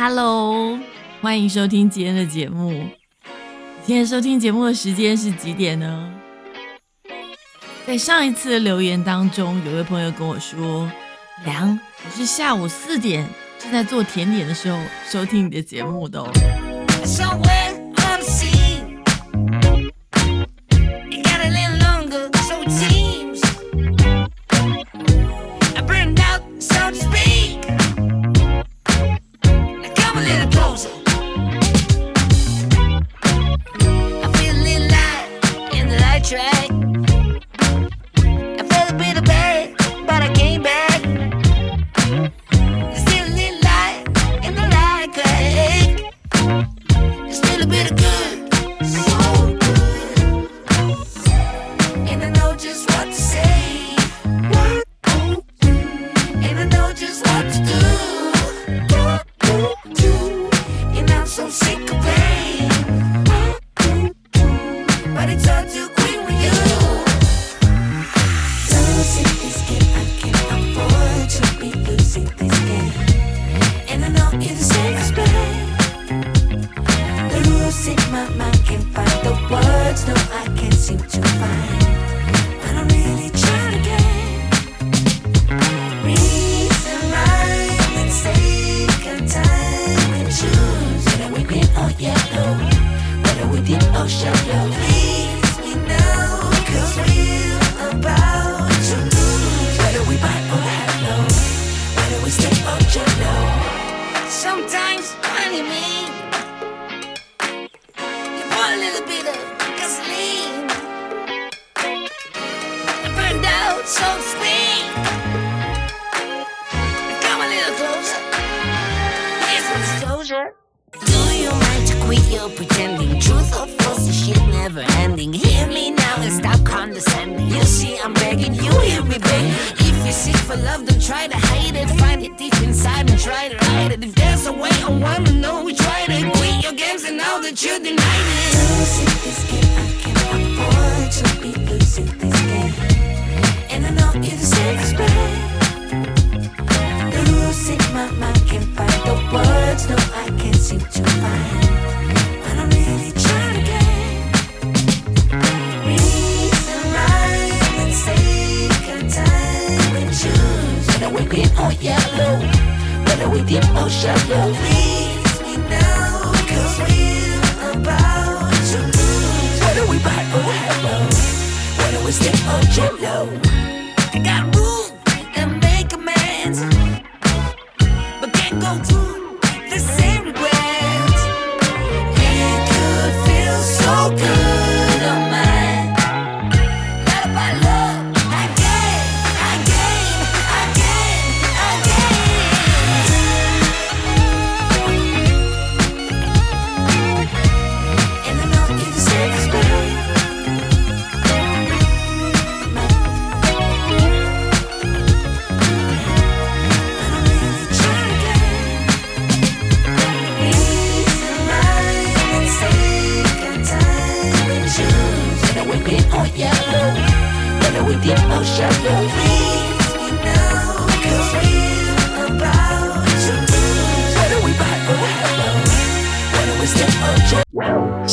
Hello， 欢迎收听今天的节目。今天收听节目的时间是几点呢？在上一次的留言当中，有位朋友跟我说：“梁，我是下午4点正在做甜点的时候收听你的节目的哦。”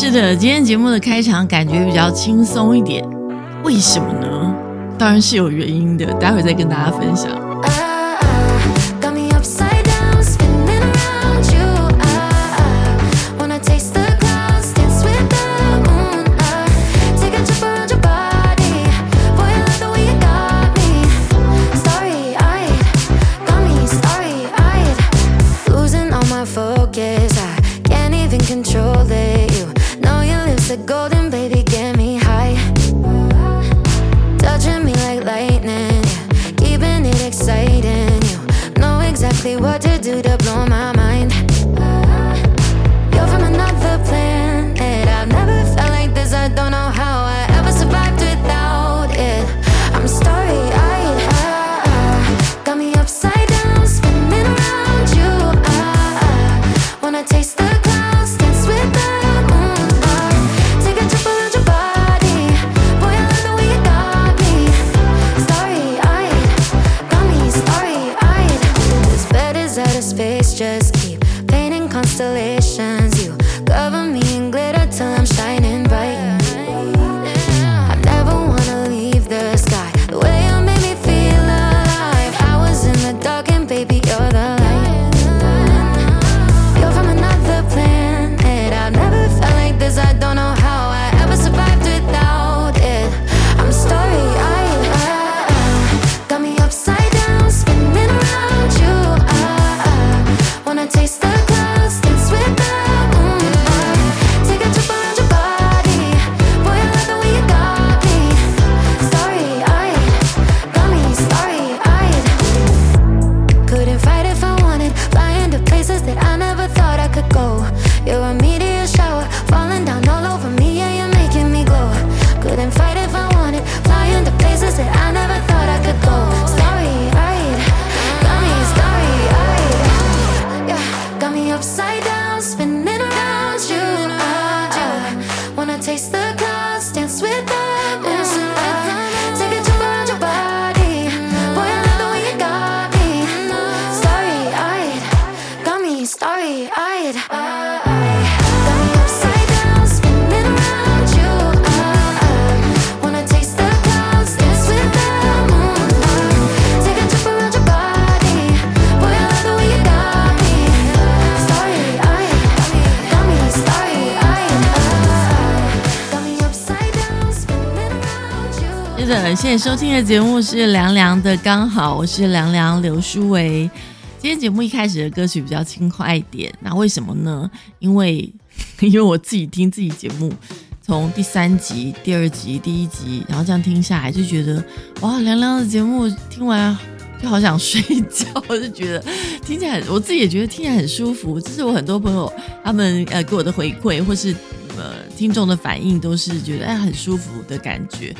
是的，今天节目的开场感觉比较轻松一点，为什么呢？当然是有原因的，待会再跟大家分享。Just keep painting constellations. You cover me in glitter till I'm shining bright. I never wanna leave the sky. The way you made me feel alive. I was in the dark and baby you're the light. You're from another planet. I've never felt like this. I don't know how I ever survived without it. I'm sorry I got me upside down, spinning around you. I wanna taste the clouds, dance with the moon. Take a trip around your body. Boy, I love the way you got me. Starry-eyed, got me starry-eyed. Couldn't fight if I wanted. Flying to places that I never thought I could go. You're a meteor shower, falling down all over me. Yeah, you're making me glow. Couldn't fight if I wanted. Flying to places that I never thought I could go. Starry-eyed, got me starry-eyed. Yeah, got me upside down, spinning around you. I wanna taste the clouds, dance with the moon. Take a trip around your body. Boy, I love the way you got me. Starry-eyed, got me starry-eyed. Got me upside down, spinning around you. Wanna taste the clouds, dance with the moon. Take a trip around your body. Boy, I love the way you got me. Starry-eyed, got me starry-eyed. Got me upside down, spinning around you. 是的，现在收听的节目是凉凉的刚好，我是凉凉刘书维。今天节目一开始的歌曲比较轻快一点，那为什么呢？因为我自己听自己节目，从第三集、第二集、第一集，然后这样听下来，就觉得哇，凉凉的节目听完就好想睡觉，就觉得听起来我自己也觉得听起来很舒服。这是我很多朋友他们给我的回馈，或是听众的反应，都是觉得很舒服的感觉。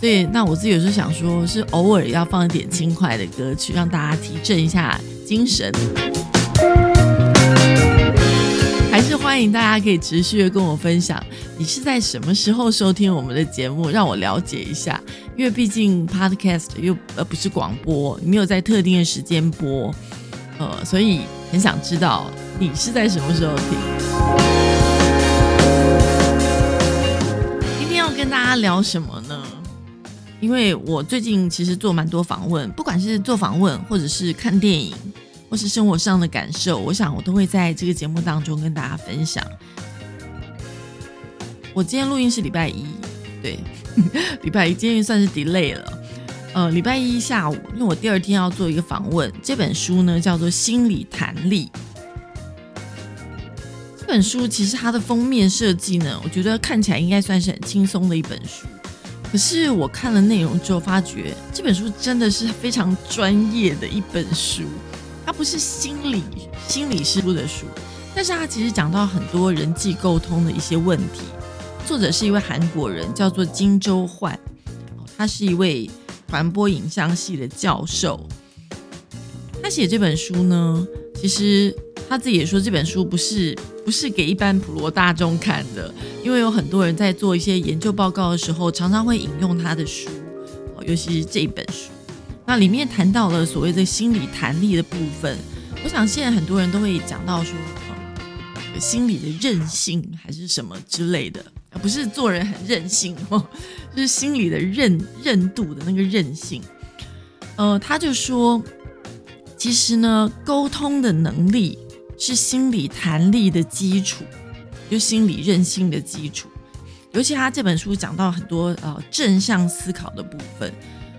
所以那我自己有时候想说，是偶尔要放一点轻快的歌曲，让大家提振一下精神。还是欢迎大家可以持续的跟我分享你是在什么时候收听我们的节目，让我了解一下，因为毕竟 podcast 又不是广播，没有在特定的时间播，所以很想知道你是在什么时候听。今天要跟大家聊什么呢？因为我最近其实做蛮多访问，不管是做访问或者是看电影或是生活上的感受，我想我都会在这个节目当中跟大家分享。我今天录音是礼拜一，对，礼拜一，今天算是 delay 了。礼拜一下午，因为我第二天要做一个访问，这本书呢叫做《心理弹力》。这本书其实它的封面设计呢，我觉得看起来应该算是很轻松的一本书。可是我看了内容之后发觉，这本书真的是非常专业的一本书。它不是心理师出的书，但是它其实讲到很多人际沟通的一些问题。作者是一位韩国人，叫做金周焕，他是一位传播影像系的教授。他写这本书呢，其实他自己也说这本书不是给一般普罗大众看的，因为有很多人在做一些研究报告的时候，常常会引用他的书，尤其是这一本书。那里面谈到了所谓的心理弹力的部分，我想现在很多人都会讲到说，心理的韧性还是什么之类的，不是做人很任性，就是心理的韧度的那个韧性。他就说，其实呢，沟通的能力是心理弹力的基础，就心理韧性的基础。尤其他这本书讲到很多正向思考的部分。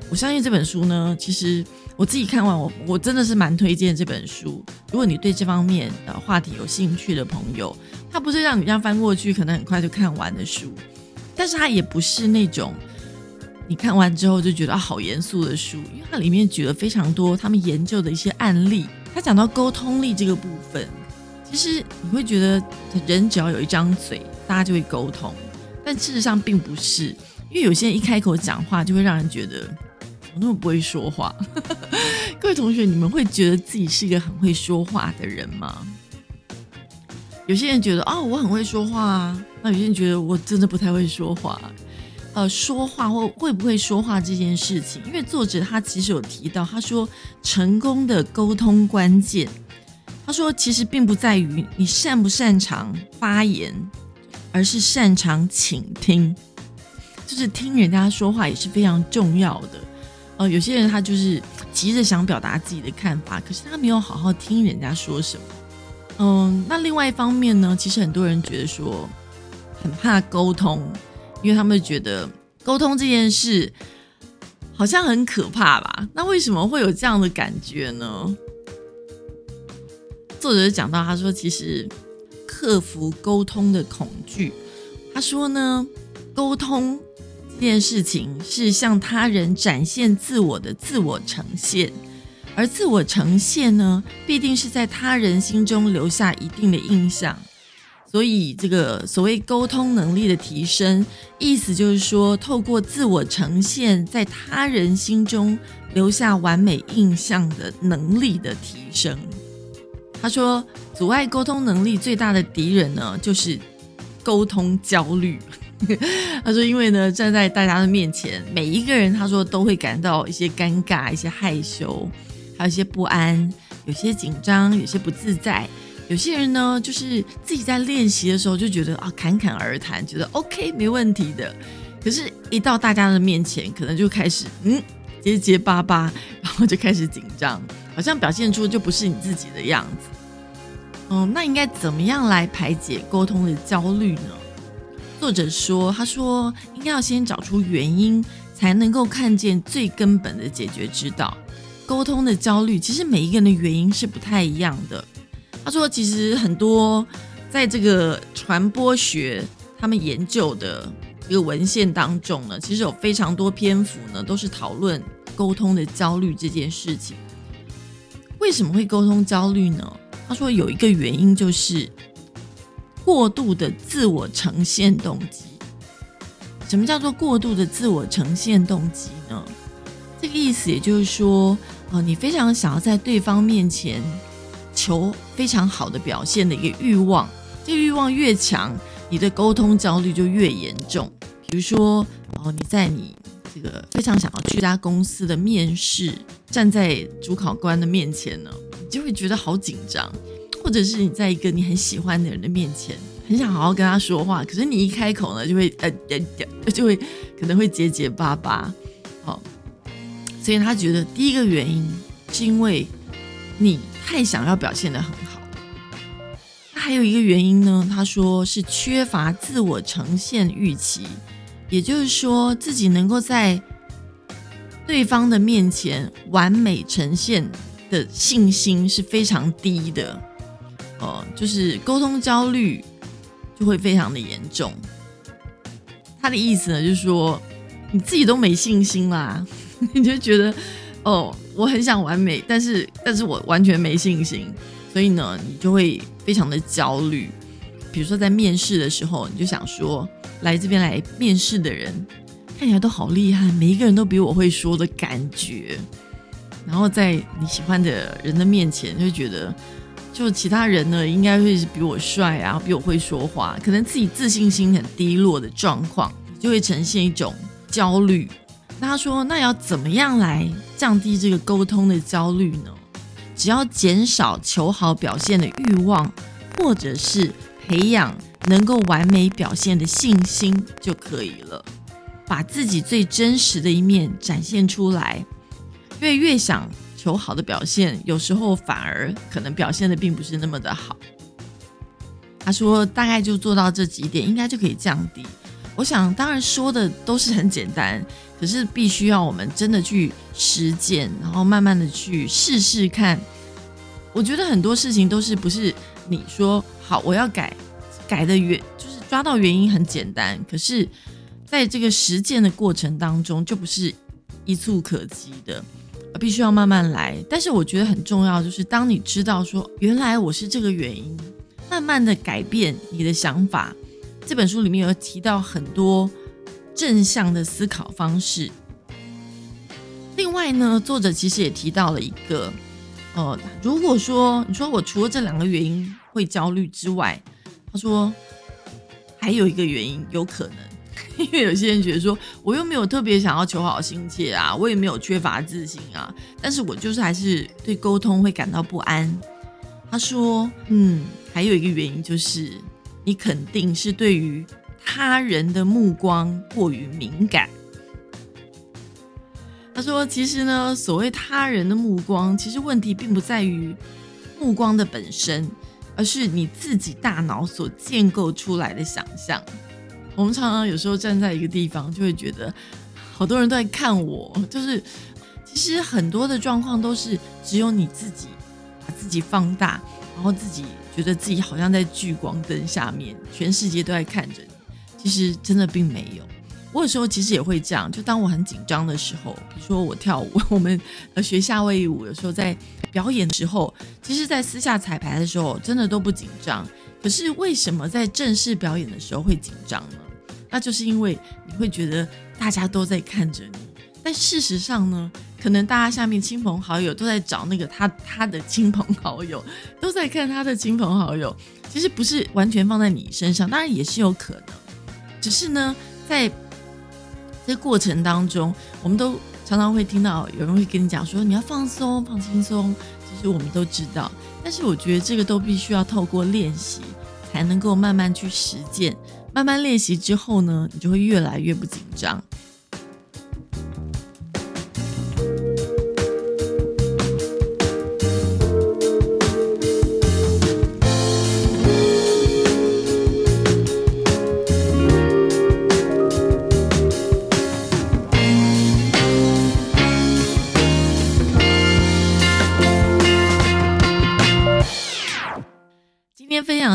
我相信这本书呢，其实我自己看完，我真的是蛮推荐这本书。如果你对这方面话题有兴趣的朋友，它不是让你这样翻过去可能很快就看完的书，但是它也不是那种你看完之后就觉得好严肃的书，因为它里面举了非常多他们研究的一些案例。他讲到沟通力这个部分，其实你会觉得人只要有一张嘴大家就会沟通，但事实上并不是，因为有些人一开口讲话就会让人觉得我那么不会说话。各位同学，你们会觉得自己是一个很会说话的人吗？有些人觉得我很会说话啊，那有些人觉得我真的不太会说话。说话或会不会说话这件事情，因为作者他其实有提到，他说成功的沟通关键他说其实并不在于你擅不擅长发言，而是擅长倾听，就是听人家说话也是非常重要的。有些人他就是急着想表达自己的看法，可是他没有好好听人家说什么。那另外一方面呢，其实很多人觉得说很怕沟通，因为他们觉得沟通这件事好像很可怕吧。那为什么会有这样的感觉呢？作者讲到，他说其实克服沟通的恐惧，他说呢，沟通这件事情是向他人展现自我的自我呈现，而自我呈现呢，必定是在他人心中留下一定的印象。所以这个所谓沟通能力的提升，意思就是说透过自我呈现在他人心中留下完美印象的能力的提升。他说阻碍沟通能力最大的敌人呢，就是沟通焦虑。他说因为呢，站在大家的面前，每一个人他说都会感到一些尴尬，一些害羞，还有一些不安，有些紧张，有些不自在。有些人呢，就是自己在练习的时候就觉得侃侃而谈，觉得 OK 没问题的，可是一到大家的面前，可能就开始结结巴巴，然后就开始紧张，好像表现出就不是你自己的样子。那应该怎么样来排解沟通的焦虑呢？作者说，他说应该要先找出原因，才能够看见最根本的解决之道。沟通的焦虑，其实每一个人的原因是不太一样的。他说其实很多在这个传播学他们研究的这个文献当中呢，其实有非常多篇幅呢都是讨论沟通的焦虑这件事情。为什么会沟通焦虑呢？他说有一个原因就是过度的自我呈现动机。什么叫做过度的自我呈现动机呢？这个意思也就是说，你非常想要在对方面前求非常好的表现的一个欲望，这个欲望越强，你的沟通焦虑就越严重。比如说，你在你这个非常想要去一家公司的面试，站在主考官的面前呢，你就会觉得好紧张；或者是你在一个你很喜欢的人的面前，很想好好跟他说话，可是你一开口呢，就会可能会结结巴巴。所以他觉得第一个原因是因为你太想要表现得很好。还有一个原因呢，他说是缺乏自我呈现预期，也就是说自己能够在对方的面前完美呈现的信心是非常低的。就是沟通焦虑就会非常的严重。他的意思呢，就是说你自己都没信心啦，你就觉得我很想完美，但是我完全没信心，所以呢，你就会非常的焦虑。比如说在面试的时候，你就想说，来这边来面试的人看起来都好厉害，每一个人都比我会说的感觉。然后在你喜欢的人的面前，就觉得就其他人呢，应该会是比我帅啊，比我会说话，可能自己自信心很低落的状况，就会呈现一种焦虑。那他说，那要怎么样来降低这个沟通的焦虑呢？只要减少求好表现的欲望，或者是培养能够完美表现的信心就可以了。把自己最真实的一面展现出来，因为越想求好的表现，有时候反而可能表现的并不是那么的好。他说大概就做到这几点，应该就可以降低。我想当然说的都是很简单，可是必须要我们真的去实践，然后慢慢的去试试看。我觉得很多事情都是不是你说好我要改的原，就是抓到原因很简单，可是在这个实践的过程当中就不是一蹴可及的，必须要慢慢来。但是我觉得很重要就是当你知道说原来我是这个原因，慢慢的改变你的想法。这本书里面有提到很多正向的思考方式。另外呢，作者其实也提到了一个，如果说你说我除了这两个原因会焦虑之外，他说还有一个原因有可能，因为有些人觉得说我又没有特别想要求好心切啊，我也没有缺乏自信啊，但是我就是还是对沟通会感到不安。他说还有一个原因就是你肯定是对于他人的目光过于敏感。他说其实呢，所谓他人的目光，其实问题并不在于目光的本身，而是你自己大脑所建构出来的想象。我们常常有时候站在一个地方就会觉得好多人都在看我，就是其实很多的状况都是只有你自己把自己放大，然后自己觉得自己好像在聚光灯下面全世界都在看着你，其实真的并没有。我有时候其实也会这样，就当我很紧张的时候，比如说我跳舞，我们学夏威夷舞，有时候在表演的时候，其实在私下彩排的时候真的都不紧张，可是为什么在正式表演的时候会紧张呢？那就是因为你会觉得大家都在看着你，但事实上呢，可能大家下面亲朋好友都在找那个他的亲朋好友，都在看他的亲朋好友，其实不是完全放在你身上，当然也是有可能，只是呢在这过程当中，我们都常常会听到有人会跟你讲说你要放松放轻松，其实我们都知道，但是我觉得这个都必须要透过练习才能够慢慢去实践，慢慢练习之后呢，你就会越来越不紧张。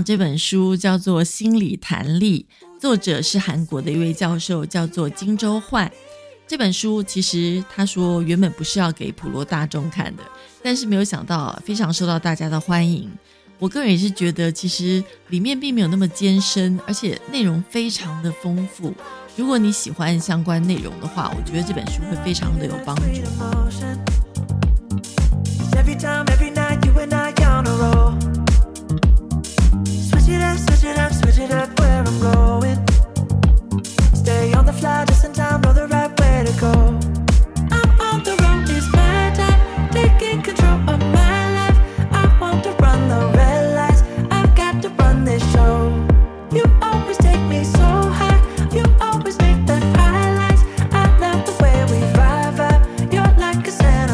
这本书叫做《心理弹力》，作者是韩国的一位教授，叫做金周焕。这本书其实他说原本不是要给普罗大众看的，但是没有想到非常受到大家的欢迎。我个人也是觉得其实里面并没有那么艰深，而且内容非常的丰富，如果你喜欢相关内容的话，我觉得这本书会非常的有帮助。Switch it up where I'm going. Stay on the fly just in time, know the right way to go. I'm on the road, it's my time, taking control of my life. I want to run the red lights, I've got to run this show. You always take me so high, you always make the highlights. I love the way we vibe, you're like a sand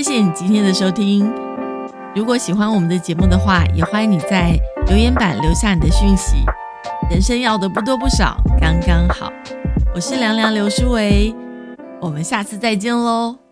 谢谢你今天的收听。如果喜欢我们的节目的话，也欢迎你在留言板留下你的讯息。人生要的不多不少，刚刚好。我是凉凉刘诗维，我们下次再见喽。